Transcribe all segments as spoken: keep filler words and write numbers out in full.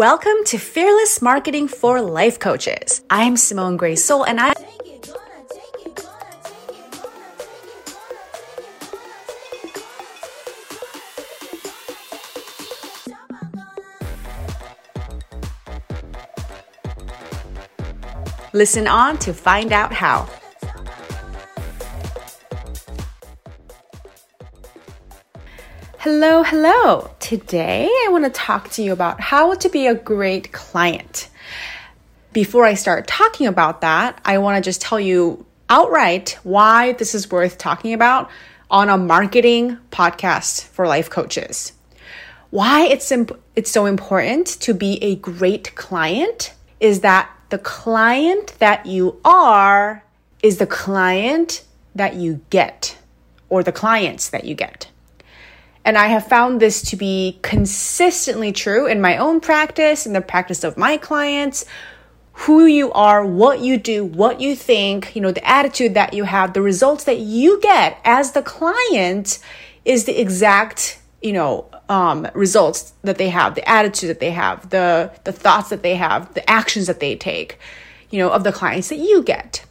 Welcome to Fearless Marketing for Life Coaches. I'm Simone Gray-Soul and I... Listen on to find out how. Hello, hello. Today I want to talk to you about how to be a great client. Before I start talking about that, I want to just tell you outright why this is worth talking about on a marketing podcast for life coaches. Why it's imp- it's so important to be a great client is that the client that you are is the client that you get, or the clients that you get. And I have found this to be consistently true in my own practice, in the practice of my clients. Who you are, what you do, what you think, you know, the attitude that you have, the results that you get as the client is the exact, you know, Um, results that they have, the attitude that they have, the the thoughts that they have, the actions that they take, you know, of the clients that you get.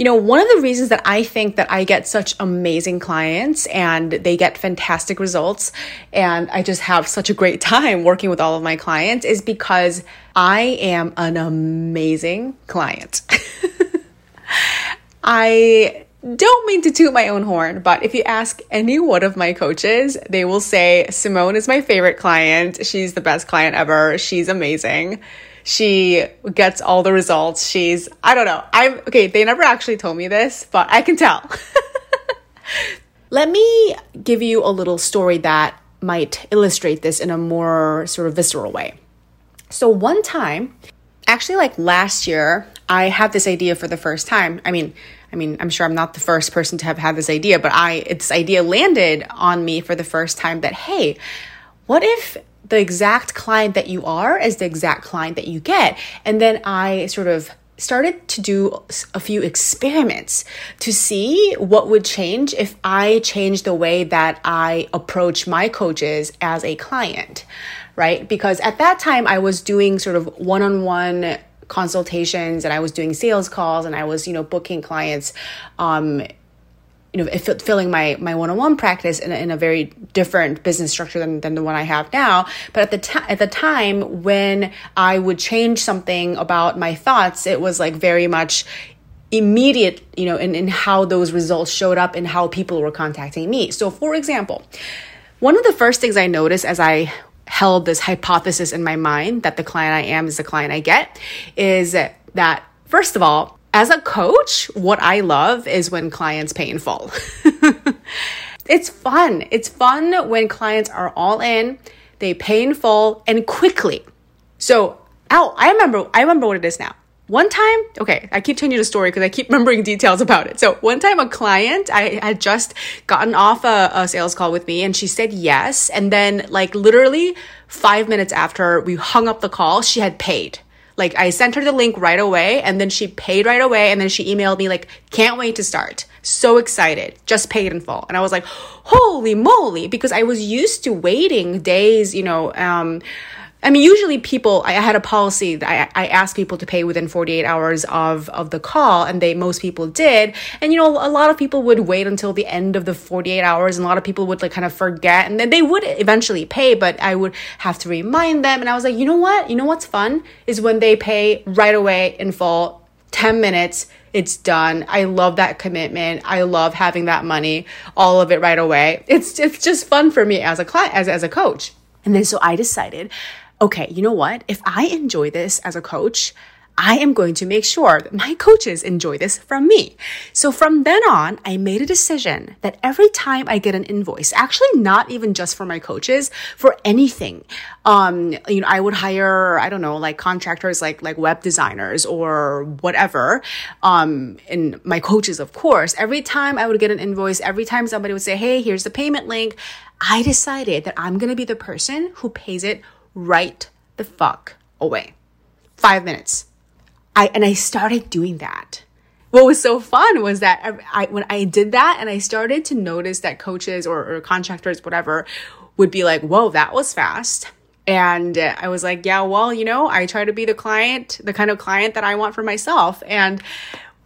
You know, one of the reasons that I think that I get such amazing clients and they get fantastic results and I just have such a great time working with all of my clients is because I am an amazing client. I... Don't mean to toot my own horn, but if you ask any one of my coaches, they will say, Simone is my favorite client. She's the best client ever. She's amazing. She gets all the results. She's, I don't know. I'm okay. They never actually told me this, but I can tell. Let me give you a little story that might illustrate this in a more sort of visceral way. So one time, actually like last year, I had this idea for the first time. I mean, I mean, I'm sure I'm not the first person to have had this idea, but I this idea landed on me for the first time that, hey, what if the exact client that you are is the exact client that you get? And then I sort of started to do a few experiments to see what would change if I changed the way that I approach my coaches as a client, right? Because at that time, I was doing sort of one-on-one consultations and I was doing sales calls and I was, you know, booking clients, um, you know, filling my, my one-on-one practice in a, in a very different business structure than, than the one I have now. But at the time, at the time when I would change something about my thoughts, it was like very much immediate, you know, in, in how those results showed up and how people were contacting me. So for example, one of the first things I noticed as I held this hypothesis in my mind that the client I am is the client I get is that, first of all, as a coach, what I love is when clients pay in full. It's fun. It's fun when clients are all in, they pay in full and quickly. So, oh, I remember, I remember what it is now. One time, okay, I keep telling you the story because I keep remembering details about it. So one time a client, I had just gotten off a, a sales call with me and she said yes. And then like literally five minutes after we hung up the call, she had paid. Like I sent her the link right away and then she paid right away. And then she emailed me like, can't wait to start. So excited, just paid in full. And I was like, holy moly, because I was used to waiting days, you know, um, I mean, usually people, I had a policy that I, I asked people to pay within forty-eight hours of, of the call, and they, most people did. And, you know, a lot of people would wait until the end of the forty-eight hours, and a lot of people would like kind of forget, and then they would eventually pay, but I would have to remind them. And I was like, you know what? You know what's fun is when they pay right away in full, ten minutes, it's done. I love that commitment. I love having that money, all of it right away. It's, it's just fun for me as a client, as, as a coach. And then so I decided, okay, you know what? If I enjoy this as a coach, I am going to make sure that my coaches enjoy this from me. So from then on, I made a decision that every time I get an invoice, actually not even just for my coaches, for anything, um, you know, I would hire, I don't know, like contractors, like, like web designers or whatever. Um, and my coaches, of course, every time I would get an invoice, every time somebody would say, hey, here's the payment link, I decided that I'm going to be the person who pays it right the fuck away. Five minutes. I and I started doing that. What was so fun was that I, when I did that and I started to notice that coaches or, or contractors, whatever, would be like, whoa, that was fast. And I was like, yeah, well, you know, I try to be the client, the kind of client that I want for myself. And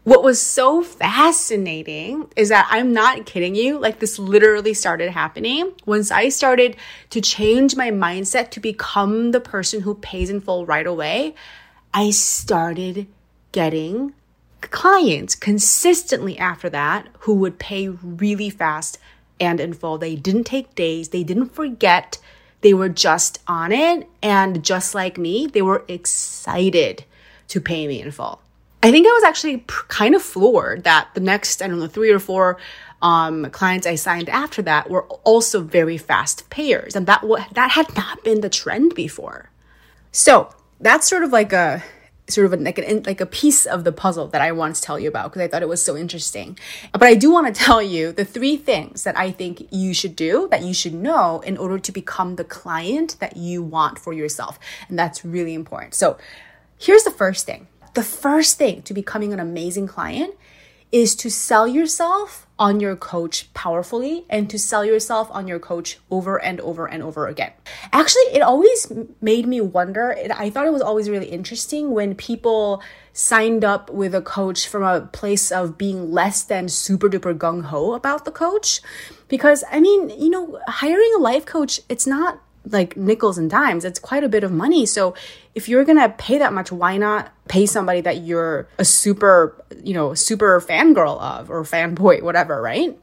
what was so fascinating is that, I'm not kidding you, like this literally started happening once I started to change my mindset to become the person who pays in full right away. I started getting clients consistently after that who would pay really fast and in full. They didn't take days. They didn't forget. They were just on it. And just like me, they were excited to pay me in full. I think I was actually pr- kind of floored that the next, I don't know, three or four um, clients I signed after that were also very fast payers. And that w- that had not been the trend before. So that's sort of like a sort of a, like, an, like a piece of the puzzle that I want to tell you about because I thought it was so interesting. But I do want to tell you the three things that I think you should do, that you should know in order to become the client that you want for yourself. And that's really important. So here's the first thing. The first thing to becoming an amazing client is to sell yourself on your coach powerfully and to sell yourself on your coach over and over and over again. Actually, it always made me wonder. I thought it was always really interesting when people signed up with a coach from a place of being less than super duper gung-ho about the coach. Because, I mean, you know, hiring a life coach, it's not like nickels and dimes. It's quite a bit of money. So if you're going to pay that much, why not pay somebody that you're a super, you know, super fangirl of or fanboy, whatever, right?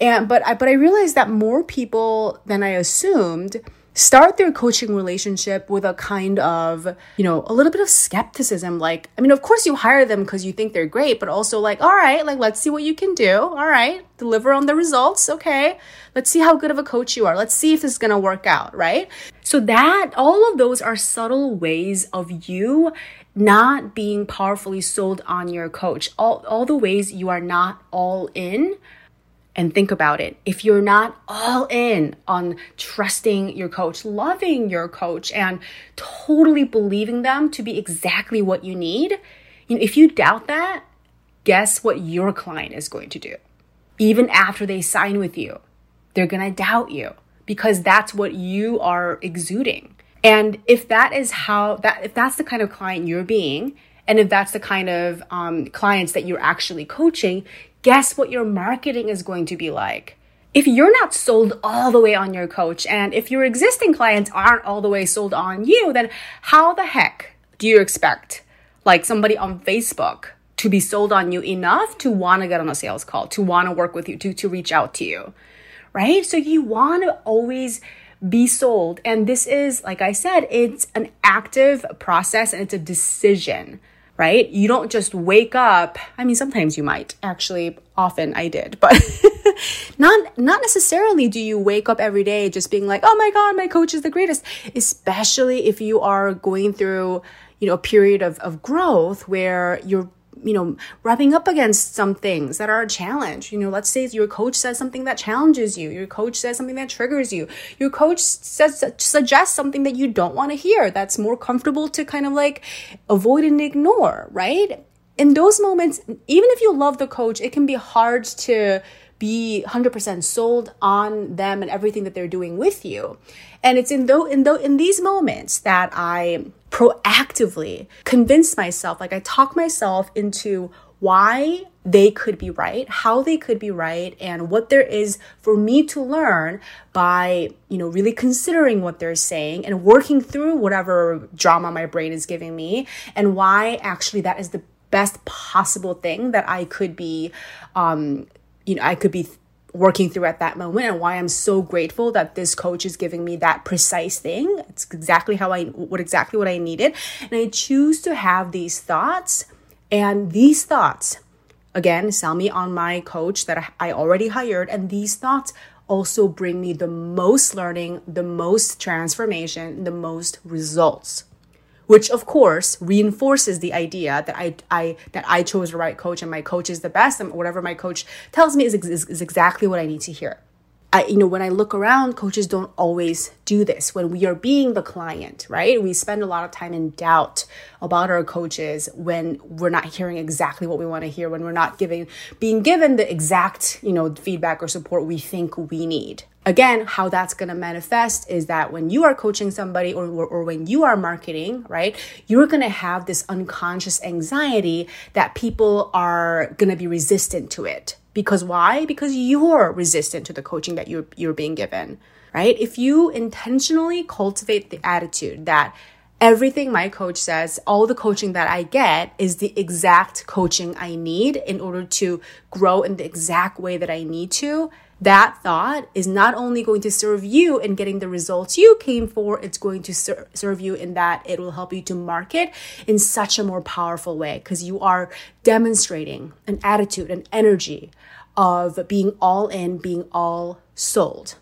And, but I, but I realized that more people than I assumed start their coaching relationship with a kind of, you know, a little bit of skepticism. Like, I mean, of course you hire them because you think they're great, but also like, all right, like, let's see what you can do. All right. Deliver on the results. Okay. Let's see how good of a coach you are. Let's see if this is going to work out. Right. So that all of those are subtle ways of you not being powerfully sold on your coach. All, all the ways you are not all in. And think about it. If you're not all in on trusting your coach, loving your coach, and totally believing them to be exactly what you need, you know, if you doubt that, guess what your client is going to do? Even after they sign with you, they're going to doubt you because that's what you are exuding. And if that is how that, if that's the kind of client you're being, and if that's the kind of um, clients that you're actually coaching, guess what your marketing is going to be like. If you're not sold all the way on your coach, and if your existing clients aren't all the way sold on you, then how the heck do you expect like somebody on Facebook to be sold on you enough to want to get on a sales call, to want to work with you, to, to reach out to you, right? So you want to always be sold. And this is, like I said, it's an active process and it's a decision. Right? You don't just wake up. I mean, sometimes you might. Actually, often I did, but not not necessarily do you wake up every day just being like, oh my God, my coach is the greatest, especially if you are going through, you know, a period of, of growth where you're, you know, rubbing up against some things that are a challenge. You know, let's say your coach says something that challenges you. Your coach says something that triggers you. Your coach says, suggests something that you don't want to hear. That's more comfortable to kind of like avoid and ignore, right? In those moments, even if you love the coach, it can be hard to be one hundred percent sold on them and everything that they're doing with you. And it's in though in though in these moments that I proactively convince myself, like I talk myself into why they could be right, how they could be right, and what there is for me to learn by, you know, really considering what they're saying and working through whatever drama my brain is giving me, and why actually that is the best possible thing that I could be um you know, I could be working through at that moment, and why I'm so grateful that this coach is giving me that precise thing. It's exactly how I, what exactly what I needed. And I choose to have these thoughts, and these thoughts, again, sell me on my coach that I already hired. And these thoughts also bring me the most learning, the most transformation, the most results, which of course reinforces the idea that I, I that I chose the right coach and my coach is the best, and whatever my coach tells me is, is, is exactly what I need to hear. I, you know, when I look around, coaches don't always do this. When we are being the client, right? We spend a lot of time in doubt about our coaches when we're not hearing exactly what we want to hear, when we're not giving, being given the exact, you know, feedback or support we think we need, Again, how that's going to manifest is that when you are coaching somebody or, or, or when you are marketing, right, you're going to have this unconscious anxiety that people are going to be resistant to it. Because why? Because you're resistant to the coaching that you're, you're being given, right? If you intentionally cultivate the attitude that everything my coach says, all the coaching that I get is the exact coaching I need in order to grow in the exact way that I need to, that thought is not only going to serve you in getting the results you came for, it's going to ser- serve you in that it will help you to market in such a more powerful way because you are demonstrating an attitude, an energy of being all in, being all sold.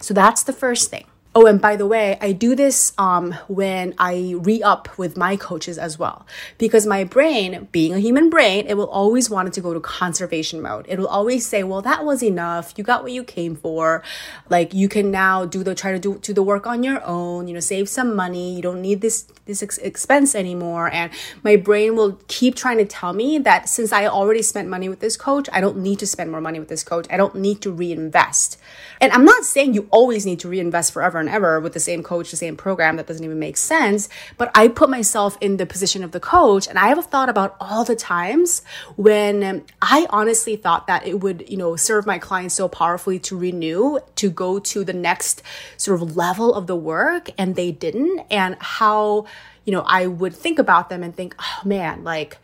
So that's the first thing. Oh, and by the way, I do this um, when I re-up with my coaches as well, because my brain, being a human brain, it will always want it to go to conservation mode. It will always say, well, that was enough. You got what you came for. Like you can now do the, try to do, do the work on your own, you know, save some money. You don't need this, this ex- expense anymore. And my brain will keep trying to tell me that since I already spent money with this coach, I don't need to spend more money with this coach. I don't need to reinvest. And I'm not saying you always need to reinvest forever and ever with the same coach, the same program. That doesn't even make sense. But I put myself in the position of the coach, and I have thought about all the times when I honestly thought that it would, you know, serve my clients so powerfully to renew, to go to the next sort of level of the work, and they didn't. And how, you know, I would think about them and think, oh man, like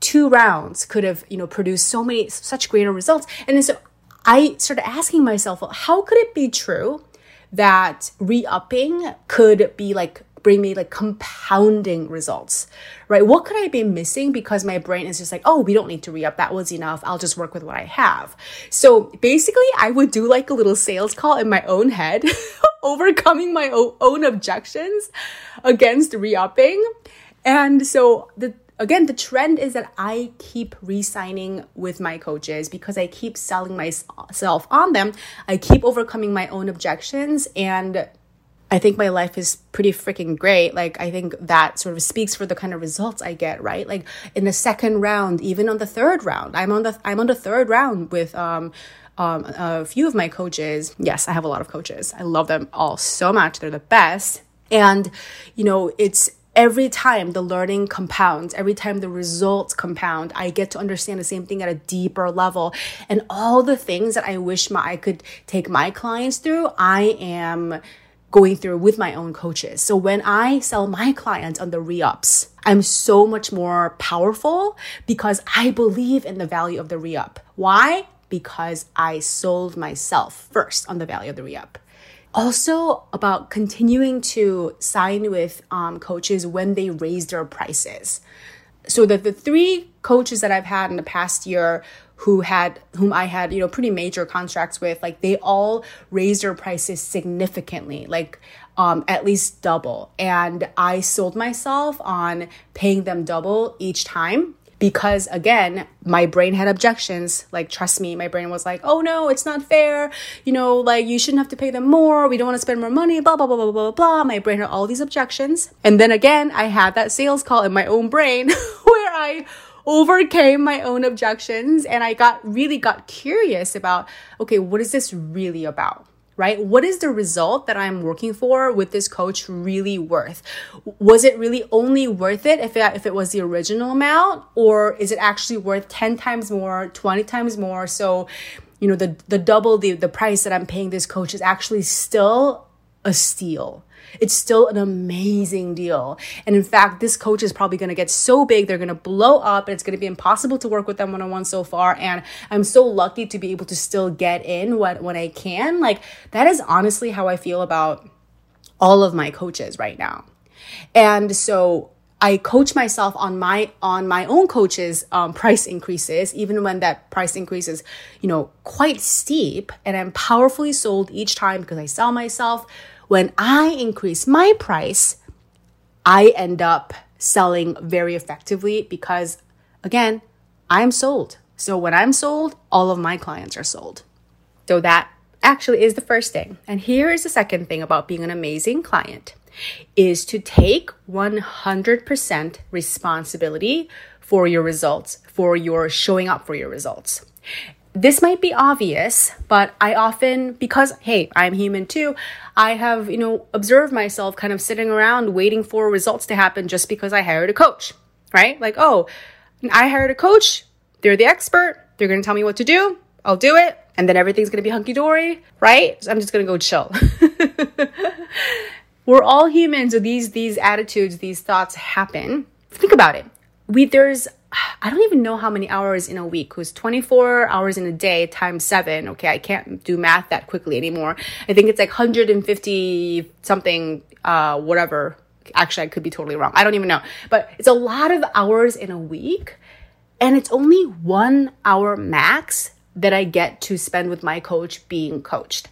two rounds could have, you know, produced so many, such greater results. And then so I started asking myself, well, how could it be true that re-upping could be like, bring me like compounding results, right? What could I be missing? Because my brain is just like, oh, we don't need to re-up. That was enough. I'll just work with what I have. So basically I would do like a little sales call in my own head, overcoming my own objections against re-upping. And so the Again, the trend is that I keep re-signing with my coaches because I keep selling myself on them. I keep overcoming my own objections, and I think my life is pretty freaking great. Like, I think that sort of speaks for the kind of results I get, right? Like in the second round, even on the third round, I'm on the I'm on the third round with um, um, a few of my coaches. Yes, I have a lot of coaches. I love them all so much. They're the best, and you know it's. Every time the learning compounds, every time the results compound, I get to understand the same thing at a deeper level. And all the things that I wish my, I could take my clients through, I am going through with my own coaches. So when I sell my clients on the re-ups, I'm so much more powerful because I believe in the value of the re-up. Why? Because I sold myself first on the value of the re-up. Also about continuing to sign with um, coaches when they raise their prices. So that the three coaches that I've had in the past year who had, whom I had, you know, pretty major contracts with, like they all raised their prices significantly, like um, at least double. And I sold myself on paying them double each time. Because again, my brain had objections. Like, trust me, my brain was like, oh no, it's not fair. You know, like you shouldn't have to pay them more. We don't want to spend more money, blah, blah, blah, blah, blah, blah. My brain had all these objections. And then again, I had that sales call in my own brain where I overcame my own objections. And I got really got curious about, okay, what is this really about? Right? What is the result that I'm working for with this coach really worth? Was it really only worth it if it, if it was the original amount, or is it actually worth ten times more, twenty times more? So, you know, the, the double the, the price that I'm paying this coach is actually still a steal. It's still an amazing deal. And in fact, this coach is probably going to get so big, they're going to blow up, and it's going to be impossible to work with them one-on-one so far. And I'm so lucky to be able to still get in what when I can. Like, that is honestly how I feel about all of my coaches right now. And so I coach myself on my on my own coaches' um, price increases, even when that price increase is, you know, quite steep. And I'm powerfully sold each time because I sell myself. When I increase my price, I end up selling very effectively because, again, I'm sold. So when I'm sold, all of my clients are sold. So that actually is the first thing. And here is the second thing about being an amazing client is to take one hundred percent responsibility for your results, for your showing up for your results. This might be obvious, but I often, because, hey, I'm human too, I have, you know, observed myself kind of sitting around waiting for results to happen just because I hired a coach, right? Like, oh, I hired a coach. They're the expert. They're going to tell me what to do. I'll do it. And then everything's going to be hunky-dory, right? So I'm just going to go chill. We're all human. So these, these attitudes, these thoughts happen. Think about it. We, there's, I don't even know how many hours in a week. It was twenty-four hours in a day times seven. Okay, I can't do math that quickly anymore. I think it's like one hundred fifty something, uh, whatever. Actually, I could be totally wrong. I don't even know. But it's a lot of hours in a week. And it's only one hour max that I get to spend with my coach being coached.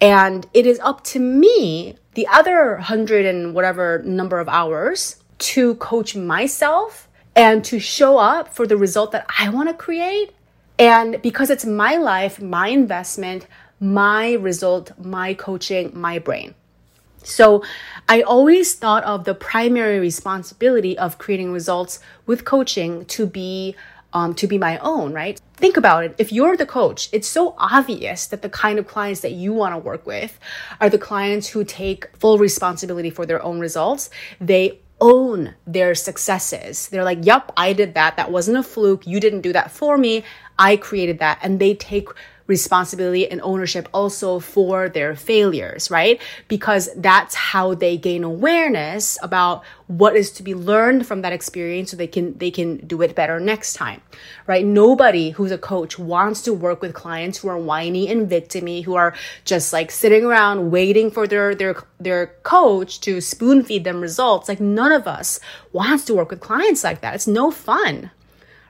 And it is up to me, the other hundred and whatever number of hours, to coach myself and to show up for the result that I want to create. And because it's my life, my investment, my result, my coaching, my brain. So I always thought of the primary responsibility of creating results with coaching to be um, to be my own, right? Think about it. If you're the coach, it's so obvious that the kind of clients that you want to work with are the clients who take full responsibility for their own results. They own their successes. They're like, yep, I did that. That wasn't a fluke. You didn't do that for me. I created that. And they take responsibility and ownership also for their failures, right? Because that's how they gain awareness about what is to be learned from that experience so they can they can do it better next time, right? Nobody who's a coach wants to work with clients who are whiny and victim-y, who are just like sitting around waiting for their, their, their coach to spoon feed them results. Like none of us wants to work with clients like that. It's no fun.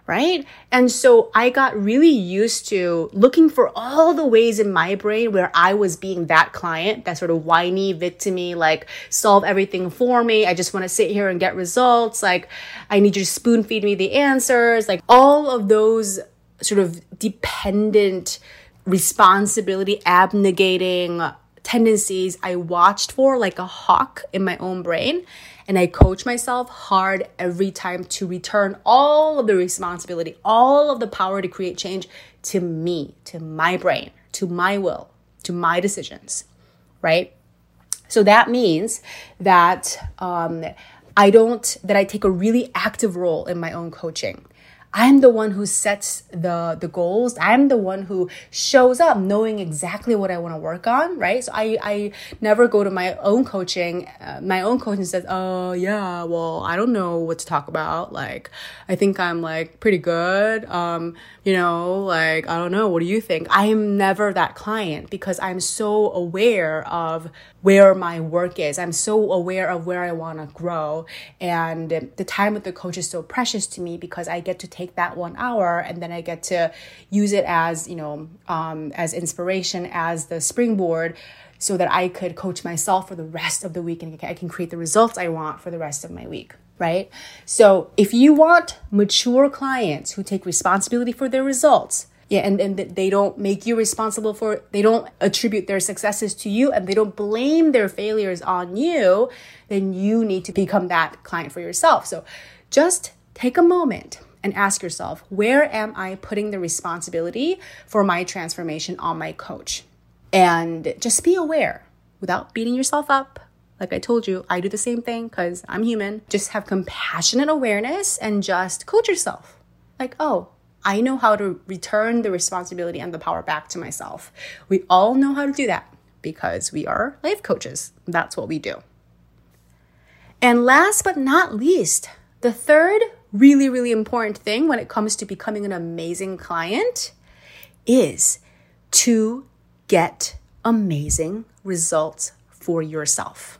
Right? And so I got really used to looking for all the ways in my brain where I was being that client, that sort of whiny, victim-y, like solve everything for me. I just want to sit here and get results. Like I need you to spoon feed me the answers. Like all of those sort of dependent, responsibility, abnegating tendencies I watched for like a hawk in my own brain. And I coach myself hard every time to return all of the responsibility, all of the power to create change to me, to my brain, to my will, to my decisions, right? So that means that um, I don't, that I take a really active role in my own coaching. I'm the one who sets the, the goals. I'm the one who shows up knowing exactly what I want to work on, right? So I, I never go to my own coaching. Uh, my own coaching says, oh, yeah, well, I don't know what to talk about. Like, I think I'm like pretty good. Um, you know, like, I don't know. What do you think? I am never that client because I'm so aware of where my work is. I'm so aware of where I want to grow. And the time with the coach is so precious to me because I get to take that one hour and then I get to use it as, you know, um, as inspiration, as the springboard so that I could coach myself for the rest of the week and I can create the results I want for the rest of my week, right? So if you want mature clients who take responsibility for their results, yeah, and, and they don't make you responsible for, they don't attribute their successes to you and they don't blame their failures on you, then you need to become that client for yourself. So just take a moment and ask yourself, where am I putting the responsibility for my transformation on my coach? And just be aware without beating yourself up. Like I told you, I do the same thing because I'm human. Just have compassionate awareness and just coach yourself. Like, oh, I know how to return the responsibility and the power back to myself. We all know how to do that because we are life coaches. That's what we do. And last but not least, the third really, really important thing when it comes to becoming an amazing client is to get amazing results for yourself.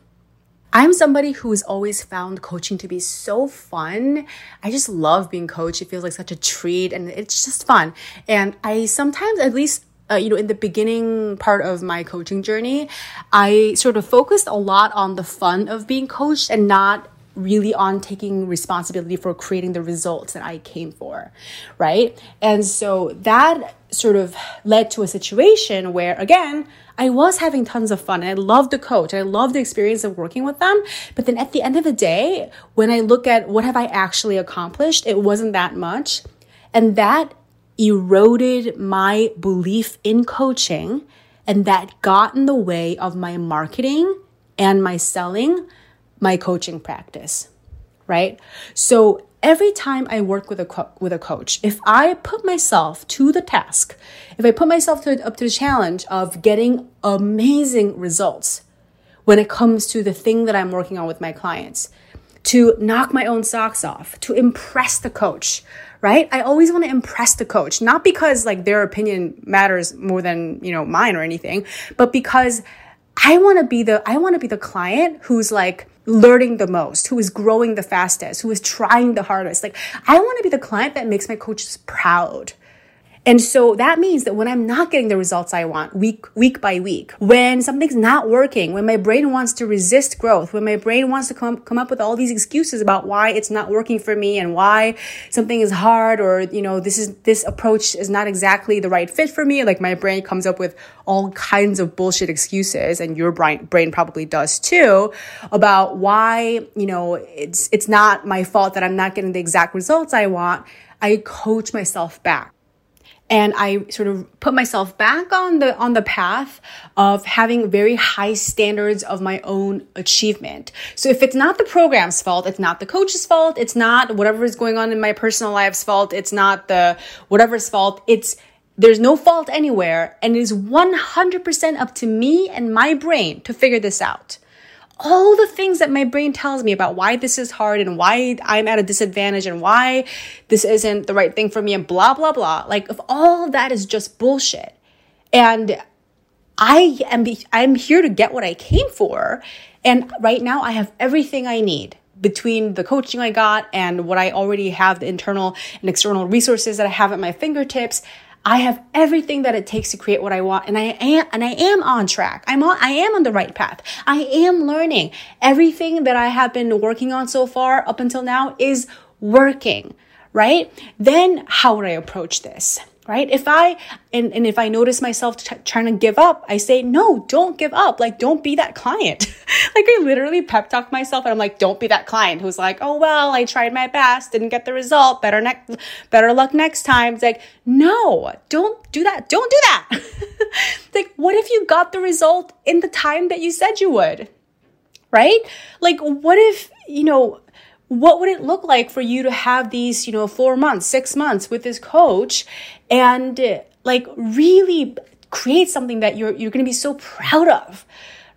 I'm somebody who has always found coaching to be so fun. I just love being coached. It feels like such a treat and it's just fun. And I sometimes, at least Uh, you know, in the beginning part of my coaching journey, I sort of focused a lot on the fun of being coached and not really on taking responsibility for creating the results that I came for, right? And so that sort of led to a situation where, again, I was having tons of fun and I loved the coach. I loved the experience of working with them. But then at the end of the day, when I look at what have I actually accomplished, it wasn't that much. And that eroded my belief in coaching, and that got in the way of my marketing and my selling, my coaching practice, right? So every time I work with a co- with a coach, if I put myself to the task, if I put myself to, up to the challenge of getting amazing results when it comes to the thing that I'm working on with my clients, to knock my own socks off, to impress the coach, right? I always want to impress the coach, not because like their opinion matters more than, you know, mine or anything, but because I want to be the I want to be the client who's like learning the most, who is growing the fastest, who is trying the hardest. Like I want to be the client that makes my coaches proud. And so that means that when I'm not getting the results I want week week by week, when something's not working, when my brain wants to resist growth, when my brain wants to come, come up with all these excuses about why it's not working for me and why something is hard, or, you know, this is this approach is not exactly the right fit for me. Like my brain comes up with all kinds of bullshit excuses, and your brain, brain probably does too, about why, you know, it's it's not my fault that I'm not getting the exact results I want. I coach myself back. And I sort of put myself back on the on the path of having very high standards of my own achievement. So if it's not the program's fault, it's not the coach's fault, it's not whatever is going on in my personal life's fault, it's not the whatever's fault, it's there's no fault anywhere, and it is one hundred percent up to me and my brain to figure this out. All the things that my brain tells me about why this is hard and why I'm at a disadvantage and why this isn't the right thing for me and blah, blah, blah. Like, if all that is just bullshit. And I am be- I'm here to get what I came for. And right now I have everything I need between the coaching I got and what I already have, the internal and external resources that I have at my fingertips. I have everything that it takes to create what I want, and I am and I am on track. I'm on I am on the right path. I am learning. Everything that I have been working on so far up until now is working, right? Then how would I approach this? Right? If I and, and if I notice myself t- trying to give up, I say, no, don't give up. Like, don't be that client. Like, I literally pep talk myself, and I'm like, don't be that client who's like, oh well, I tried my best, didn't get the result. Better next, better luck next time. It's like, no, don't do that. Don't do that. It's like, what if you got the result in the time that you said you would? Right? Like, what if, you know, what would it look like for you to have these, you know, four months, six months with this coach, and like really create something that you're you're going to be so proud of,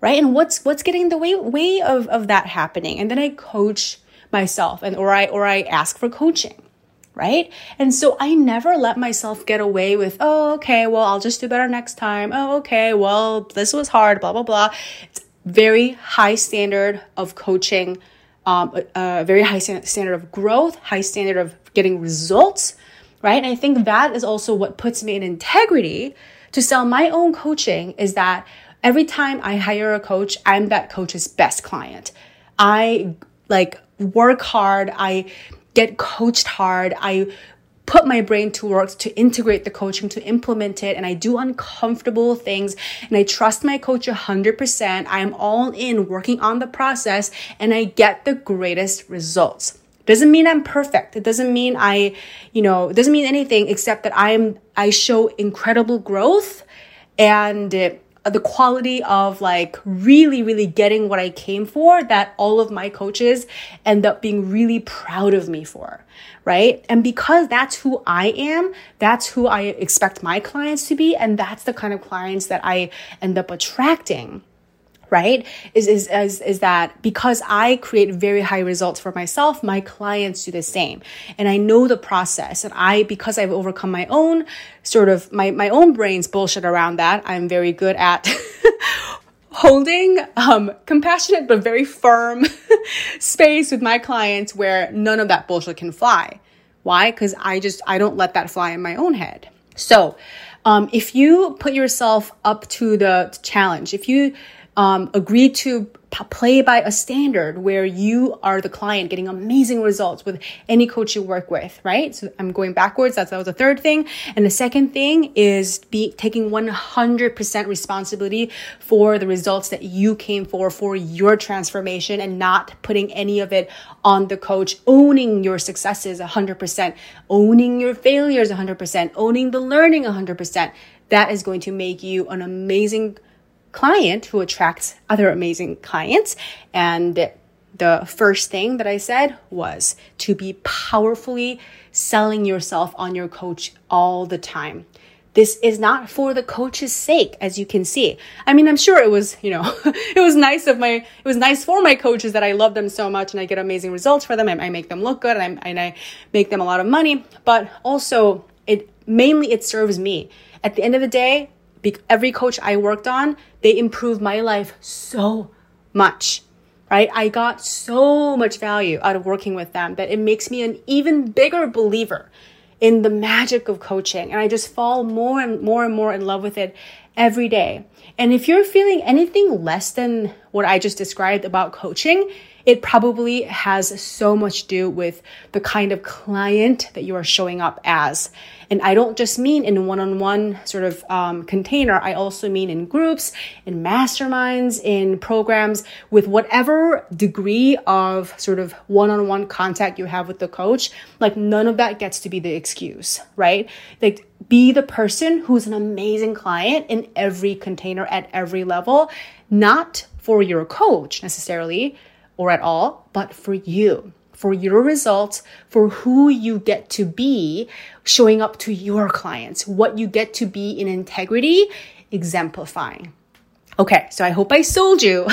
right? And what's what's getting in the way way of of that happening? And then I coach myself, and or I or I ask for coaching, right? And so I never let myself get away with, oh, okay, well, I'll just do better next time. Oh, okay, well, this was hard, blah blah blah. It's very high standard of coaching. Um, a, a very high standard of growth, high standard of getting results, right? And I think that is also what puts me in integrity to sell my own coaching, is that every time I hire a coach, I'm that coach's best client. I like work hard. I get coached hard. I put my brain to work to integrate the coaching, to implement it. And I do uncomfortable things, and I trust my coach one hundred percent. I'm all in working on the process, and I get the greatest results. Doesn't mean I'm perfect. It doesn't mean I, you know, it doesn't mean anything except that I'm, I show incredible growth and the quality of like really, really getting what I came for, that all of my coaches end up being really proud of me for, right? And because that's who I am, that's who I expect my clients to be, and that's the kind of clients that I end up attracting, right? Is, is, is, is that because I create very high results for myself, my clients do the same. And I know the process, and I, because I've overcome my own sort of my, my own brain's bullshit around that, I'm very good at holding, um, compassionate, but very firm space with my clients where none of that bullshit can fly. Why? Because I just, I don't let that fly in my own head. So, um, if you put yourself up to the challenge, if you um, agree to p- play by a standard where you are the client getting amazing results with any coach you work with, right? So I'm going backwards. That's, that was the third thing. And the second thing is be taking one hundred percent responsibility for the results that you came for, for your transformation, and not putting any of it on the coach, owning your successes one hundred percent, owning your failures one hundred percent, owning the learning one hundred percent. That is going to make you an amazing client who attracts other amazing clients. And the first thing that I said was to be powerfully selling yourself on your coach all the time. This is not for the coach's sake, as you can see. I mean, I'm sure it was, you know, it was nice of my, it was nice for my coaches that I love them so much and I get amazing results for them. I, I make them look good and, and I make them a lot of money, but also it mainly it serves me. At the end of the day, every coach I worked on, they improved my life so much, right? I got so much value out of working with them that it makes me an even bigger believer in the magic of coaching. And I just fall more and more and more in love with it every day. And if you're feeling anything less than what I just described about coaching, it probably has so much to do with the kind of client that you are showing up as. And I don't just mean in one-on-one sort of um, container. I also mean in groups, in masterminds, in programs, with whatever degree of sort of one-on-one contact you have with the coach. Like, none of that gets to be the excuse, right? Like, be the person who's an amazing client in every container at every level, not for your coach necessarily, or at all, but for you, for your results, for who you get to be showing up to your clients, what you get to be in integrity, exemplifying. Okay, so I hope I sold you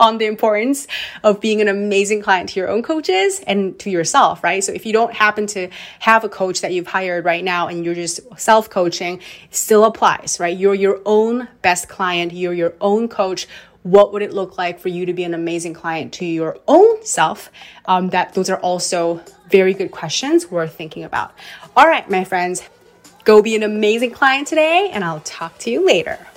on the importance of being an amazing client to your own coaches and to yourself, right? So if you don't happen to have a coach that you've hired right now and you're just self-coaching, it still applies, right? You're your own best client, you're your own coach. What would it look like for you to be an amazing client to your own self? Um, that those are also very good questions worth thinking about. All right, my friends, go be an amazing client today, and I'll talk to you later.